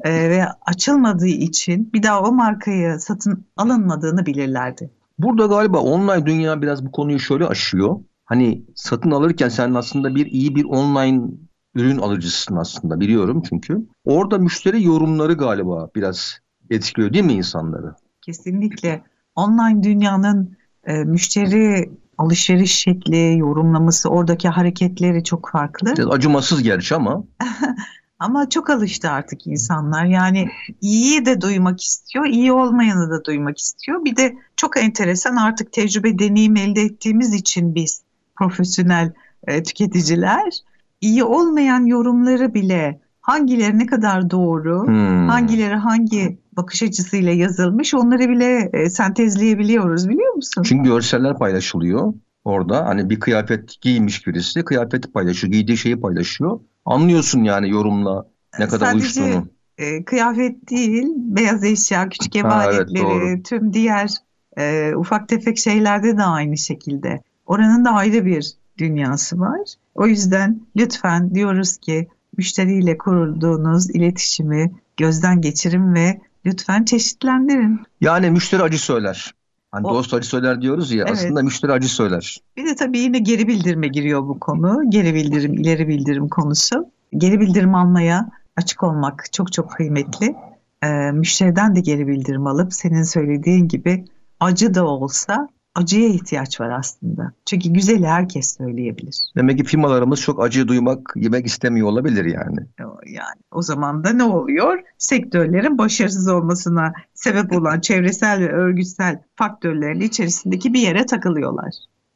e, ve açılmadığı için bir daha o markayı satın alınmadığını bilirlerdi. Burada galiba online dünya biraz bu konuyu şöyle aşıyor. Hani satın alırken sen aslında bir iyi bir online ürün alıcısın aslında, biliyorum çünkü. Orada müşteri yorumları galiba biraz etkiliyor değil mi insanları? Kesinlikle. Online dünyanın e, müşteri alışveriş şekli, yorumlaması, oradaki hareketleri çok farklı. Biraz acımasız gerçi ama. Ama çok alıştı artık insanlar. Yani iyiyi de duymak istiyor, iyi olmayanı da duymak istiyor. Bir de çok enteresan, artık tecrübe, deneyim elde ettiğimiz için biz profesyonel e, tüketiciler iyi olmayan yorumları bile hangileri ne kadar doğru, hmm. hangileri hangi bakış açısıyla yazılmış, onları bile e, sentezleyebiliyoruz, biliyor musun? Çünkü görseller paylaşılıyor orada. Hani bir kıyafet giymiş birisi, kıyafeti paylaşıyor, giydiği şeyi paylaşıyor. Anlıyorsun yani yorumla ne kadar Sadece... uyuştuğunu. E, kıyafet değil, beyaz eşya, küçük ev aletleri, evet, tüm diğer e, ufak tefek şeylerde de aynı şekilde. Oranın da ayrı bir dünyası var. O yüzden lütfen diyoruz ki müşteriyle kurduğunuz iletişimi gözden geçirin ve lütfen çeşitlendirin. Yani müşteri acı söyler. Hani o, dost acı söyler diyoruz ya, evet, aslında müşteri acı söyler. Bir de tabii yine geri bildirime giriyor bu konu. Geri bildirim, ileri bildirim konusu. Geri bildirim almaya açık olmak çok çok kıymetli. Ee, müşteriden de geri bildirim alıp senin söylediğin gibi acı da olsa acıya ihtiyaç var aslında. Çünkü güzeli herkes söyleyebilir. Demek ki firmalarımız çok acı duymak, yemek istemiyor olabilir yani. Yani o zaman da ne oluyor? Sektörlerin başarısız olmasına sebep olan çevresel ve örgütsel faktörlerin içerisindeki bir yere takılıyorlar.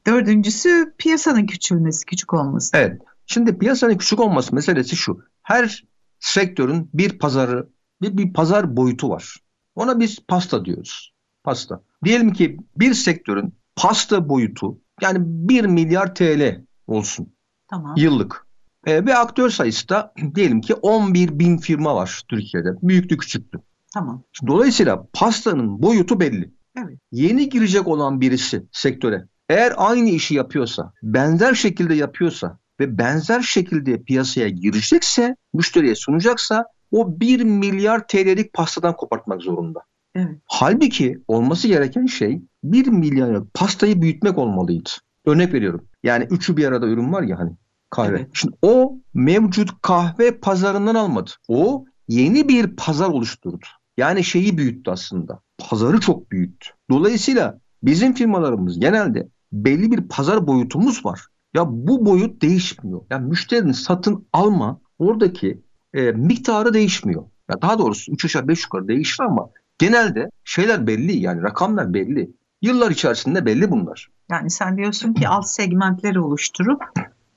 Dördüncüsü piyasanın küçülmesi, küçük olması. Evet. Şimdi piyasanın küçük olması meselesi şu. Her sektörün bir pazarı, bir, bir pazar boyutu var. Ona biz pasta diyoruz. Pasta. Diyelim ki bir sektörün pasta boyutu yani bir milyar T L olsun. Tamam. Yıllık. E, ve aktör sayısı da diyelim ki on bir bin firma var Türkiye'de. Büyüklü küçüklü. Tamam. Şimdi dolayısıyla pastanın boyutu belli. Evet. Yeni girecek olan birisi sektöre eğer aynı işi yapıyorsa, benzer şekilde yapıyorsa ve benzer şekilde piyasaya girecekse, müşteriye sunacaksa o bir milyar T L'lik pastadan kopartmak zorunda. Evet. Halbuki olması gereken şey bir milyar pastayı büyütmek olmalıydı. Örnek veriyorum. Yani üçü bir arada ürün var ya hani kahve. Evet. Şimdi o mevcut kahve pazarından almadı. O yeni bir pazar oluşturdu. Yani şeyi büyüttü aslında. Pazarı çok büyüttü. Dolayısıyla bizim firmalarımız genelde belli bir pazar boyutumuz var. Ya bu boyut değişmiyor. Ya müşterinin satın alma oradaki e, miktarı değişmiyor. Ya daha doğrusu üç aşağı beş yukarı değişir ama genelde şeyler belli, yani rakamlar belli. Yıllar içerisinde belli bunlar. Yani sen diyorsun ki alt segmentleri oluşturup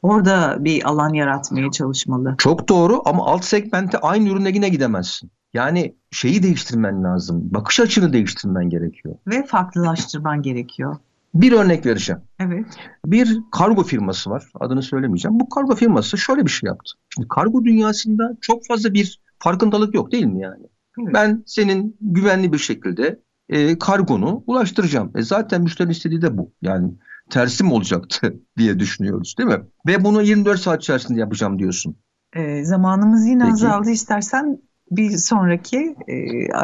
orada bir alan yaratmaya çalışmalı. Çok doğru ama alt segmente aynı ürüne yine gidemezsin. Yani şeyi değiştirmen lazım. Bakış açını değiştirmen gerekiyor. Ve farklılaştırman gerekiyor. Bir örnek vereceğim. Evet. Bir kargo firması var. Adını söylemeyeceğim. Bu kargo firması şöyle bir şey yaptı. Şimdi kargo dünyasında çok fazla bir farkındalık yok değil mi yani? Evet. Ben senin güvenli bir şekilde e, kargonu ulaştıracağım. E zaten müşterinin istediği de bu. Yani tersi mi olacaktı diye düşünüyoruz değil mi? Ve bunu yirmi dört saat içerisinde yapacağım diyorsun. E, zamanımız yine Peki. azaldı. İstersen bir sonraki e,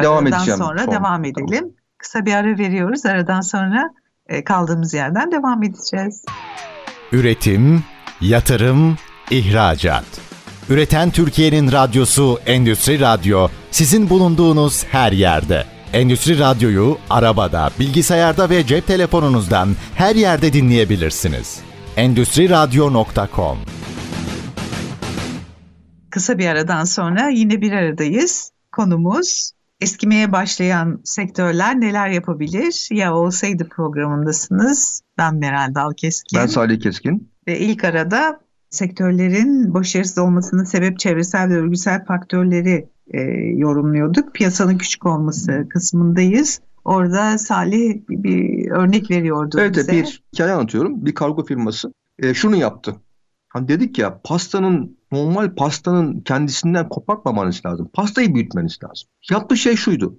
devam aradan sonra, sonra devam edelim. Tamam. Kısa bir ara veriyoruz. Aradan sonra kaldığımız yerden devam edeceğiz. Üretim, yatırım, ihracat. Üreten Türkiye'nin radyosu Endüstri Radyo, sizin bulunduğunuz her yerde. Endüstri Radyo'yu arabada, bilgisayarda ve cep telefonunuzdan her yerde dinleyebilirsiniz. Endüstri Radyo nokta com. Kısa bir aradan sonra yine bir aradayız. Konumuz eskimeye başlayan sektörler neler yapabilir? Ya Olsaydı programındasınız. Ben Meral Dal Keskin. Ben Salih Keskin. Ve ilk arada sektörlerin başarısız olmasının sebep çevresel ve örgütsel faktörleri e, yorumluyorduk. Piyasanın küçük olması kısmındayız. Orada Salih bir, bir örnek veriyordu evet, bize. Evet, bir hikaye anlatıyorum. Bir kargo firması e, şunu yaptı. Hani dedik ya pastanın, normal pastanın kendisinden kopartmamanız lazım. Pastayı büyütmeniz lazım. Yaptığı şey şuydu.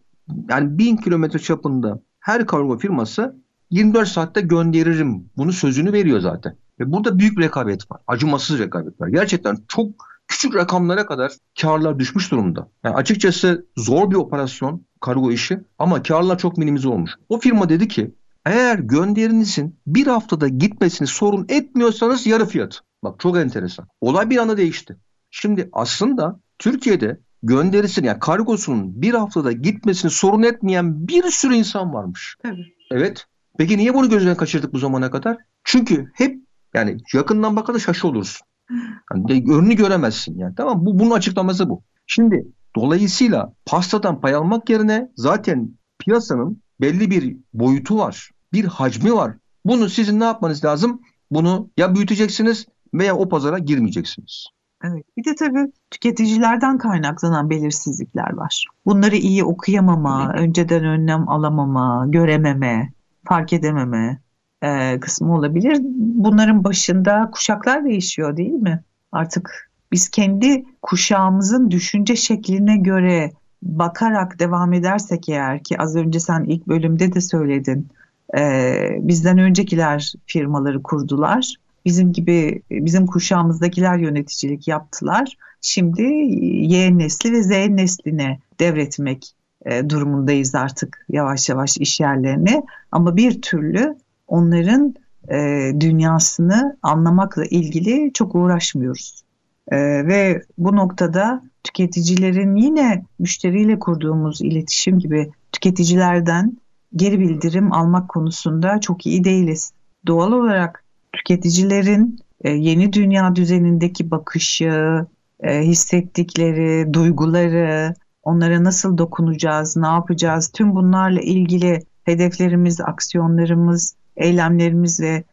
Yani bin kilometre çapında her kargo firması yirmi dört saatte gönderirim. Bunu sözünü veriyor zaten. Ve burada büyük rekabet var. Acımasız rekabet var. Gerçekten çok küçük rakamlara kadar karlar düşmüş durumda. Yani açıkçası zor bir operasyon kargo işi ama karlar çok minimize olmuş. O firma dedi ki eğer gönderinizin bir haftada gitmesini sorun etmiyorsanız yarı fiyatı. Bak çok enteresan. Olay bir anda değişti. Şimdi aslında Türkiye'de gönderisini yani kargosunun bir haftada gitmesini sorun etmeyen bir sürü insan varmış. Evet. Evet. Peki niye bunu gözden kaçırdık bu zamana kadar? Çünkü hep yani yakından bakana şaşı olursun. Yani önünü göremezsin yani. Tamam bu bunun açıklaması bu. Şimdi dolayısıyla pastadan pay almak yerine zaten piyasanın belli bir boyutu var. Bir hacmi var. Bunu sizin ne yapmanız lazım? Bunu ya büyüteceksiniz veya o pazara girmeyeceksiniz. Evet. Bir de tabii tüketicilerden kaynaklanan belirsizlikler var. Bunları iyi okuyamama, evet. önceden önlem alamama, görememe, fark edememe e, kısmı olabilir. Bunların başında kuşaklar değişiyor değil mi? Artık biz kendi kuşağımızın düşünce şekline göre bakarak devam edersek eğer ki az önce sen ilk bölümde de söyledin. E, bizden öncekiler firmaları kurdular. Bizim gibi bizim kuşağımızdakiler yöneticilik yaptılar. Şimdi Y nesli ve Z nesline devretmek e, durumundayız artık yavaş yavaş iş yerlerini. Ama bir türlü onların e, dünyasını anlamakla ilgili çok uğraşmıyoruz. E, ve bu noktada tüketicilerin yine müşteriyle kurduğumuz iletişim gibi tüketicilerden geri bildirim almak konusunda çok iyi değiliz. Doğal olarak tüketicilerin yeni dünya düzenindeki bakışı, hissettikleri, duyguları, onlara nasıl dokunacağız, ne yapacağız, tüm bunlarla ilgili hedeflerimiz, aksiyonlarımız, eylemlerimiz ve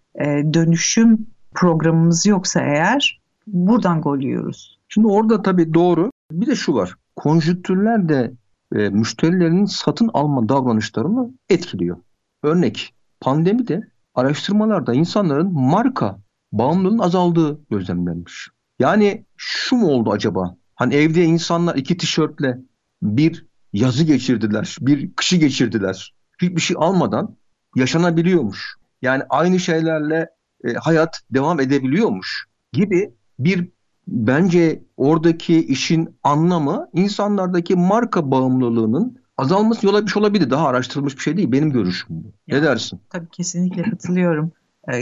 dönüşüm programımız yoksa eğer buradan gol yiyoruz. Şimdi orada tabii doğru. Bir de şu var, konjüktürler de müşterilerinin satın alma davranışlarını etkiliyor. Örnek pandemi de araştırmalarda insanların marka bağımlılığının azaldığı gözlemlenmiş. Yani şu mu oldu acaba? Hani evde insanlar iki tişörtle bir yazı geçirdiler, bir kışı geçirdiler. Hiçbir şey almadan yaşanabiliyormuş. Yani aynı şeylerle e, hayat devam edebiliyormuş gibi bir bence oradaki işin anlamı insanlardaki marka bağımlılığının azalması yola bir şey olabilir. Daha araştırılmış bir şey değil. Benim görüşüm bu. Yani, ne dersin? Tabii kesinlikle katılıyorum.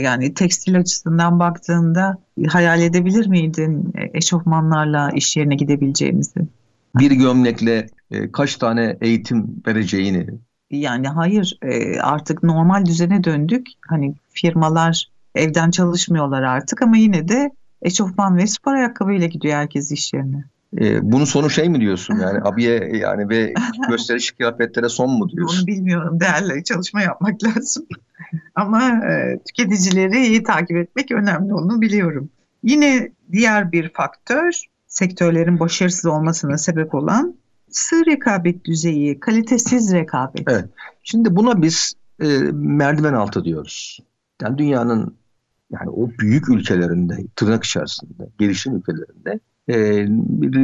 Yani tekstil açısından baktığında hayal edebilir miydin eşofmanlarla iş yerine gidebileceğimizi? Bir gömlekle e, kaç tane eğitim vereceğini? Yani hayır. E, artık normal düzene döndük. Hani firmalar evden çalışmıyorlar artık ama yine de eşofman ve spor ayakkabıyla gidiyor herkes iş yerine. E, bunun sonu şey mi diyorsun yani abiye yani ve gösteriş kıyafetlere son mu diyorsun? Onu bilmiyorum, değerli çalışma yapmak lazım. Ama e, tüketicileri iyi takip etmek önemli, onu biliyorum. Yine diğer bir faktör sektörlerin başarısız olmasına sebep olan sığ rekabet düzeyi, kalitesiz rekabet. Evet. Şimdi buna biz e, merdiven altı diyoruz. Yani dünyanın yani o büyük ülkelerinde tırnak içerisinde gelişim ülkelerinde E,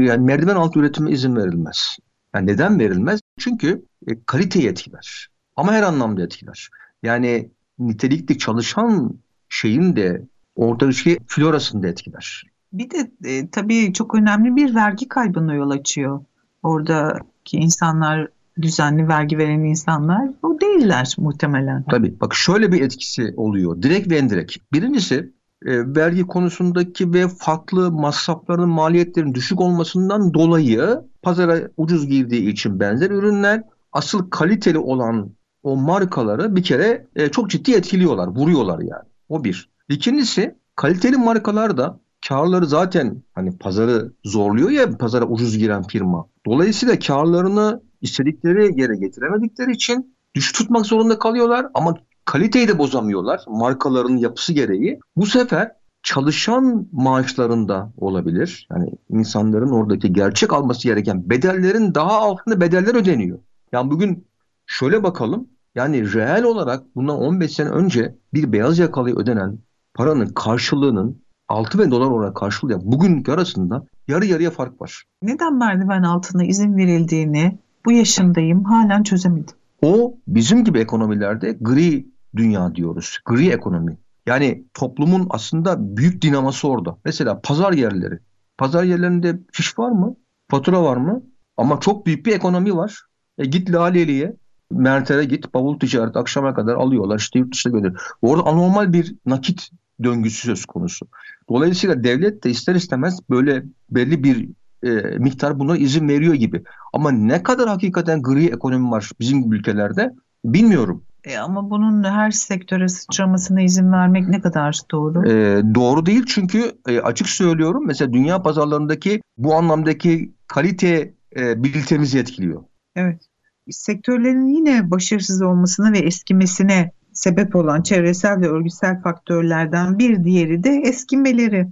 yani merdiven altı üretime izin verilmez. Yani neden verilmez? Çünkü e, kaliteyi etkiler. Ama her anlamda etkiler. Yani nitelikli çalışan şeyin de oradaki florasını da etkiler. Bir de e, tabii çok önemli bir vergi kaybına yol açıyor. Oradaki insanlar, düzenli vergi veren insanlar o değiller muhtemelen. Tabii bak şöyle bir etkisi oluyor. Direkt ve indirekt. Birincisi E, vergi konusundaki ve farklı masrafların, maliyetlerin düşük olmasından dolayı pazara ucuz girdiği için benzer ürünler asıl kaliteli olan o markaları bir kere e, çok ciddi etkiliyorlar, vuruyorlar yani. O bir. İkincisi kaliteli markalar da karları zaten hani pazarı zorluyor ya pazara ucuz giren firma. Dolayısıyla karlarını istedikleri yere getiremedikleri için düşük tutmak zorunda kalıyorlar ama kaliteyi de bozamıyorlar markaların yapısı gereği. Bu sefer çalışan maaşlarında olabilir. Yani insanların oradaki gerçek alması gereken bedellerin daha altında bedeller ödeniyor. Yani bugün şöyle bakalım. Yani reel olarak bundan on beş sene önce bir beyaz yakalıya ödenen paranın karşılığının altı bin dolar olarak karşılıyor. Bugünkü arasında yarı yarıya fark var. Neden merdiven altına izin verildiğini bu yaşındayım halen çözemedim. O bizim gibi ekonomilerde gri dünya diyoruz. Gri ekonomi. Yani toplumun aslında büyük dinaması orada. Mesela pazar yerleri. Pazar yerlerinde fiş var mı? Fatura var mı? Ama çok büyük bir ekonomi var. E git Laleli'ye, Mertere git, bavul ticareti akşama kadar alıyorlar. İşte yurt dışına gönderiyor. Orada anormal bir nakit döngüsü söz konusu. Dolayısıyla devlet de ister istemez böyle belli bir E, miktar buna izin veriyor gibi. Ama ne kadar hakikaten gri ekonomi var bizim gibi ülkelerde bilmiyorum. E ama bunun her sektöre sıçramasına izin vermek ne kadar doğru? E, doğru değil çünkü e, açık söylüyorum mesela dünya pazarlarındaki bu anlamdaki kalite e, bilitemizi etkiliyor. Evet. Sektörlerin yine başarısız olmasına ve eskimesine sebep olan çevresel ve örgütsel faktörlerden bir diğeri de eskimeleri.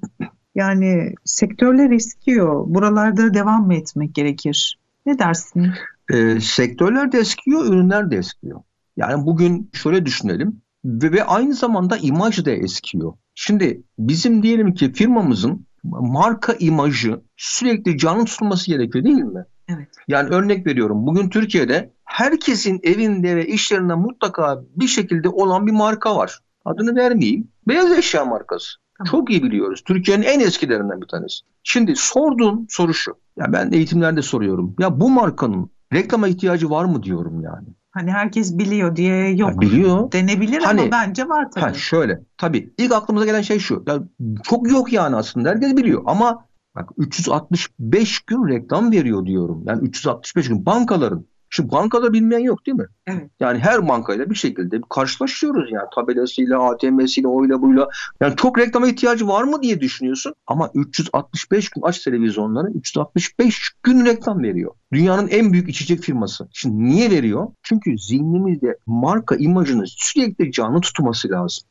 Yani sektörler eskiyor. Buralarda devam mı etmek gerekir? Ne dersin? E, sektörler de eskiyor, ürünler de eskiyor. Yani bugün şöyle düşünelim ve, ve aynı zamanda imaj da eskiyor. Şimdi bizim diyelim ki firmamızın marka imajı sürekli canlı tutulması gerekiyor değil mi? Evet. Yani örnek veriyorum, bugün Türkiye'de herkesin evinde ve işlerinde mutlaka bir şekilde olan bir marka var. Adını vermeyeyim. Beyaz eşya markası. Tamam. Çok iyi biliyoruz. Türkiye'nin en eskilerinden bir tanesi. Şimdi sorduğum soru şu. Ya ben eğitimlerde soruyorum. Ya bu markanın reklama ihtiyacı var mı diyorum yani. Hani herkes biliyor diye yok. Ya biliyor. Denebilir hani, ama bence var tabii. Ha şöyle. Tabii ilk aklımıza gelen şey şu. Ya çok yok yani aslında. Herkes biliyor ama bak üç yüz altmış beş gün reklam veriyor diyorum. Yani üç yüz altmış beş gün bankaların. Şu bankada bilmeyen yok değil mi? Evet. Yani her bankayla bir şekilde karşılaşıyoruz yani tabelasıyla, A T M'siyle, oyla buyla. Yani çok reklama ihtiyacı var mı diye düşünüyorsun ama üç yüz altmış beş gün aç televizyonları üç yüz altmış beş gün reklam veriyor. Dünyanın en büyük içecek firması. Şimdi niye veriyor? Çünkü zihnimizde marka imajını sürekli canlı tutması lazım.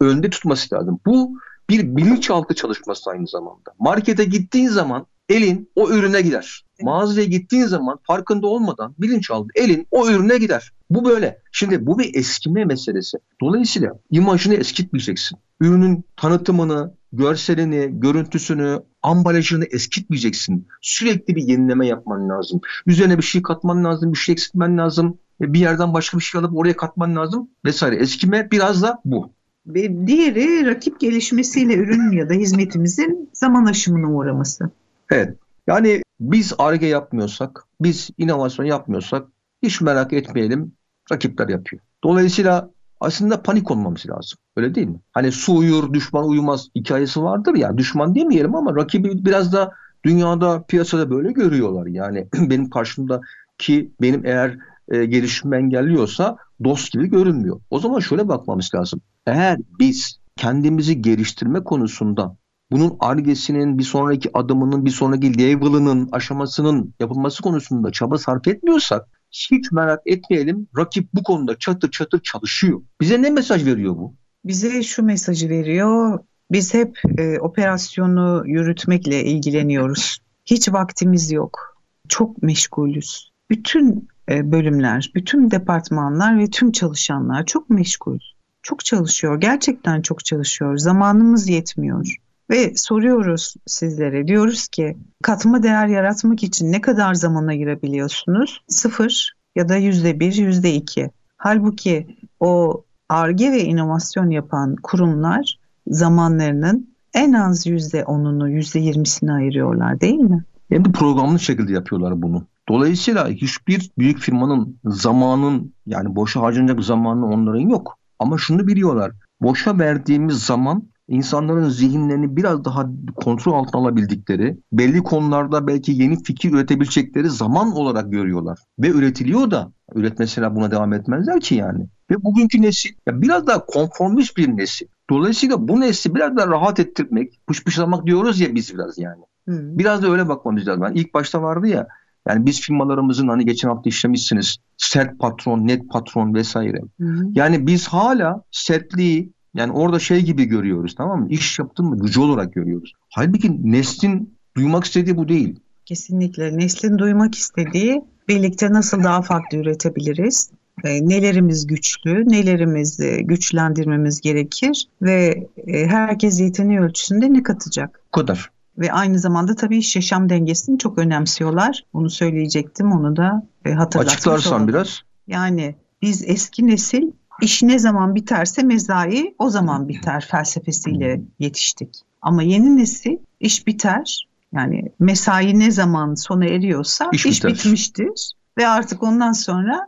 Önde tutması lazım. Bu bir bilinçaltı çalışması aynı zamanda. Markete gittiğin zaman elin o ürüne gider. Mağazaya gittiğin zaman farkında olmadan bilinçaltı elin o ürüne gider. Bu böyle. Şimdi bu bir eskime meselesi. Dolayısıyla imajını eskitmeyeceksin. Ürünün tanıtımını, görselini, görüntüsünü, ambalajını eskitmeyeceksin. Sürekli bir yenileme yapman lazım. Üzerine bir şey katman lazım, bir şey eksiltmen lazım. Bir yerden başka bir şey alıp oraya katman lazım vesaire. Eskime biraz da bu. Ve diğeri rakip gelişmesiyle ürünün ya da hizmetimizin zaman aşımına uğraması. Evet. Yani biz Ar-Ge yapmıyorsak, biz inovasyon yapmıyorsak hiç merak etmeyelim, rakipler yapıyor. Dolayısıyla aslında panik olmamız lazım. Öyle değil mi? Hani su uyur, düşman uyumaz hikayesi vardır ya. Düşman demeyelim ama rakibi biraz da dünyada, piyasada böyle görüyorlar. Yani benim karşımdaki, benim eğer e, gelişimi engelliyorsa dost gibi görünmüyor. O zaman şöyle bakmamız lazım. Eğer biz kendimizi geliştirme konusunda bunun Ar-Ge'sinin, bir sonraki adımının, bir sonraki level'ının, aşamasının yapılması konusunda çaba sarf etmiyorsak hiç merak etmeyelim. Rakip bu konuda çatır çatır çalışıyor. Bize ne mesaj veriyor bu? Bize şu mesajı veriyor. Biz hep e, operasyonu yürütmekle ilgileniyoruz. Hiç vaktimiz yok. Çok meşgulüz. Bütün e, bölümler, bütün departmanlar ve tüm çalışanlar çok meşgul. Çok çalışıyor. Gerçekten çok çalışıyor. Zamanımız yetmiyor. Ve soruyoruz sizlere, diyoruz ki katma değer yaratmak için ne kadar zamana ayırabiliyorsunuz? Sıfır ya da yüzde bir, yüzde iki. Halbuki o Ar-Ge ve inovasyon yapan kurumlar zamanlarının en az yüzde onunu, yüzde yirmisini ayırıyorlar değil mi? Hem de programlı şekilde yapıyorlar bunu. Dolayısıyla hiçbir büyük firmanın zamanın, yani boşa harcanacak zamanı onların yok. Ama şunu biliyorlar, boşa verdiğimiz zaman İnsanların zihinlerini biraz daha kontrol altına alabildikleri, belli konularda belki yeni fikir üretebilecekleri zaman olarak görüyorlar. Ve üretiliyor da, üretmeseler buna devam etmezler ki yani. Ve bugünkü nesil ya biraz daha konformist bir nesil. Dolayısıyla bu nesli biraz daha rahat ettirmek, pışpışlamak diyoruz ya biz biraz yani. Hmm. Biraz da öyle bakmamız lazım. Yani ilk başta vardı ya, yani biz firmalarımızın hani geçen hafta işlemişsiniz, sert patron, net patron vesaire. Hmm. Yani biz hala sertliği, yani orada şey gibi görüyoruz, tamam mı? İş yaptın mı? Gücü olarak görüyoruz. Halbuki neslin duymak istediği bu değil. Kesinlikle. Neslin duymak istediği birlikte nasıl daha farklı üretebiliriz? E, nelerimiz güçlü, nelerimizi güçlendirmemiz gerekir ve e, herkes yeteneği ölçüsünde ne katacak? Bu kadar. Ve aynı zamanda tabii iş yaşam dengesini çok önemsiyorlar. Onu söyleyecektim, onu da e, hatırlatmış olalım. Açıklarsan biraz. Yani biz eski nesil, İş ne zaman biterse mezai o zaman biter felsefesiyle yetiştik. Ama yeni nesil iş biter. Yani mesai ne zaman sona eriyorsa iş, iş bitmiştir. Ve artık ondan sonra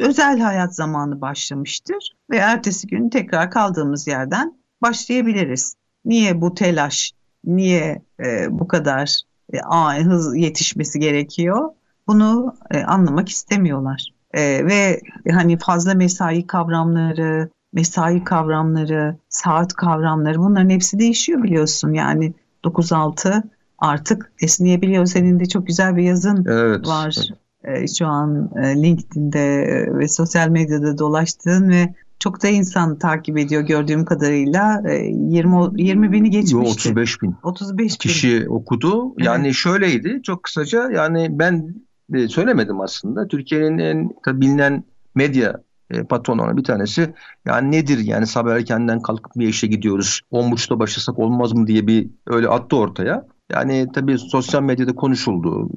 özel hayat zamanı başlamıştır. Ve ertesi gün tekrar kaldığımız yerden başlayabiliriz. Niye bu telaş? Niye e, bu kadar e, a, hız yetişmesi gerekiyor? Bunu e, anlamak istemiyorlar. Ee, ve hani fazla mesai kavramları, mesai kavramları, saat kavramları bunların hepsi değişiyor biliyorsun. Yani dokuz altı artık esneyebiliyor. Senin de çok güzel bir yazın evet, var. Evet. Ee, şu an LinkedIn'de ve sosyal medyada dolaştığın ve çok da insan takip ediyor gördüğüm kadarıyla. yirmi bini geçmişti. otuz beş bin. otuz beş bin. Kişi okudu. Yani evet. Şöyleydi çok kısaca, yani ben söylemedim aslında. Türkiye'nin en bilinen medya patronlarına bir tanesi, yani nedir yani sabah erkenden kalkıp bir işe gidiyoruz, on buçukta başlasak olmaz mı diye bir öyle attı ortaya. Yani tabii sosyal medyada konuşuldu,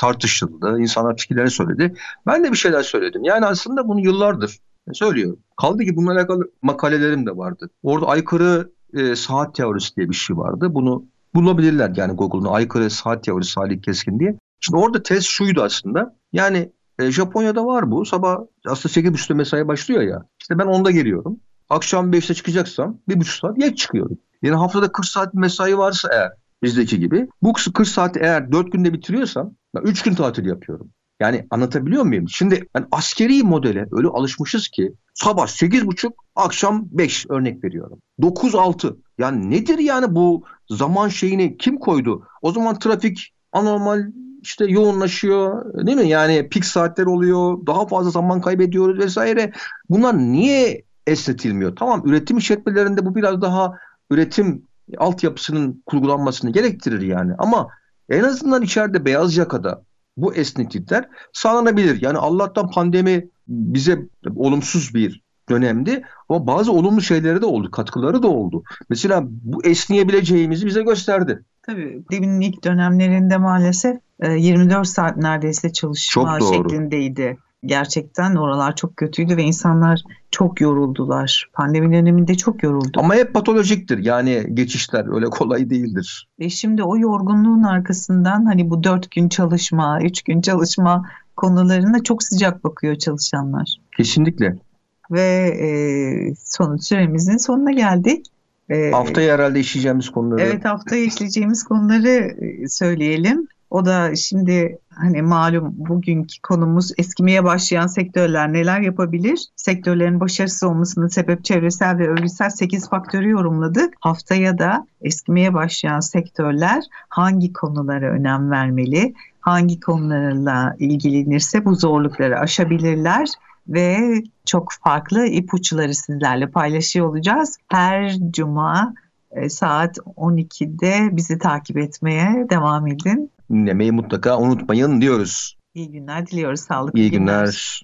tartışıldı, insanlar fikirleri söyledi. Ben de bir şeyler söyledim. Yani aslında bunu yıllardır söylüyorum. Kaldı ki bununla alakalı makalelerim de vardı. Orada aykırı e, saat teorisi diye bir şey vardı. Bunu bulabilirler yani Google'da, aykırı saat teorisi Halil Keskin diye. Şimdi orada tez şuydu aslında. Yani e, Japonya'da var bu. Sabah aslında sekiz buçukta mesai başlıyor ya. İşte ben onda geliyorum. Akşam beşte çıkacaksam bir buçuk saat geç çıkıyorum. Yani haftada kırk saat mesai varsa eğer, bizdeki gibi. Bu kırk saati eğer dört günde bitiriyorsam ben üç gün tatil yapıyorum. Yani anlatabiliyor muyum? Şimdi yani askeri modele öyle alışmışız ki sabah sekiz buçuk, akşam beş örnek veriyorum. dokuz altı. Yani nedir yani bu zaman şeyini kim koydu? O zaman trafik anormal işte yoğunlaşıyor, değil mi? Yani pik saatler oluyor, daha fazla zaman kaybediyoruz vesaire. Bunlar niye esnetilmiyor? Tamam, üretim işletmelerinde bu biraz daha üretim altyapısının kurgulanmasını gerektirir yani. Ama en azından içeride beyaz yakada bu esneklikler sağlanabilir. Yani Allah'tan pandemi bize olumsuz bir dönemdi. Ama bazı olumlu şeyleri de oldu. Katkıları da oldu. Mesela bu esneyebileceğimizi bize gösterdi. Tabii pandeminin ilk dönemlerinde maalesef yirmi dört saat neredeyse çalışma şeklindeydi. Gerçekten oralar çok kötüydü ve insanlar çok yoruldular. Pandemi döneminde çok yoruldu. Ama hep patolojiktir. Yani geçişler öyle kolay değildir. Ve şimdi o yorgunluğun arkasından hani bu dört gün çalışma, üç gün çalışma konularına çok sıcak bakıyor çalışanlar. Kesinlikle. Ve e, son, süremizin sonuna geldik. E, haftaya herhalde işleyeceğimiz konuları. Evet, haftaya işleyeceğimiz konuları söyleyelim. O da şimdi hani malum bugünkü konumuz eskimeye başlayan sektörler neler yapabilir? Sektörlerin başarısız olmasının sebep çevresel ve örgütsel sekiz faktörü yorumladık. Haftaya da eskimeye başlayan sektörler hangi konulara önem vermeli? Hangi konularla ilgilenirse bu zorlukları aşabilirler? Ve çok farklı ipuçları sizlerle paylaşıyor olacağız. Her cuma saat on ikide bizi takip etmeye devam edin. Dinlemeyi mutlaka unutmayın diyoruz. İyi günler diliyoruz. Sağlıklı günler. İyi günler. günler.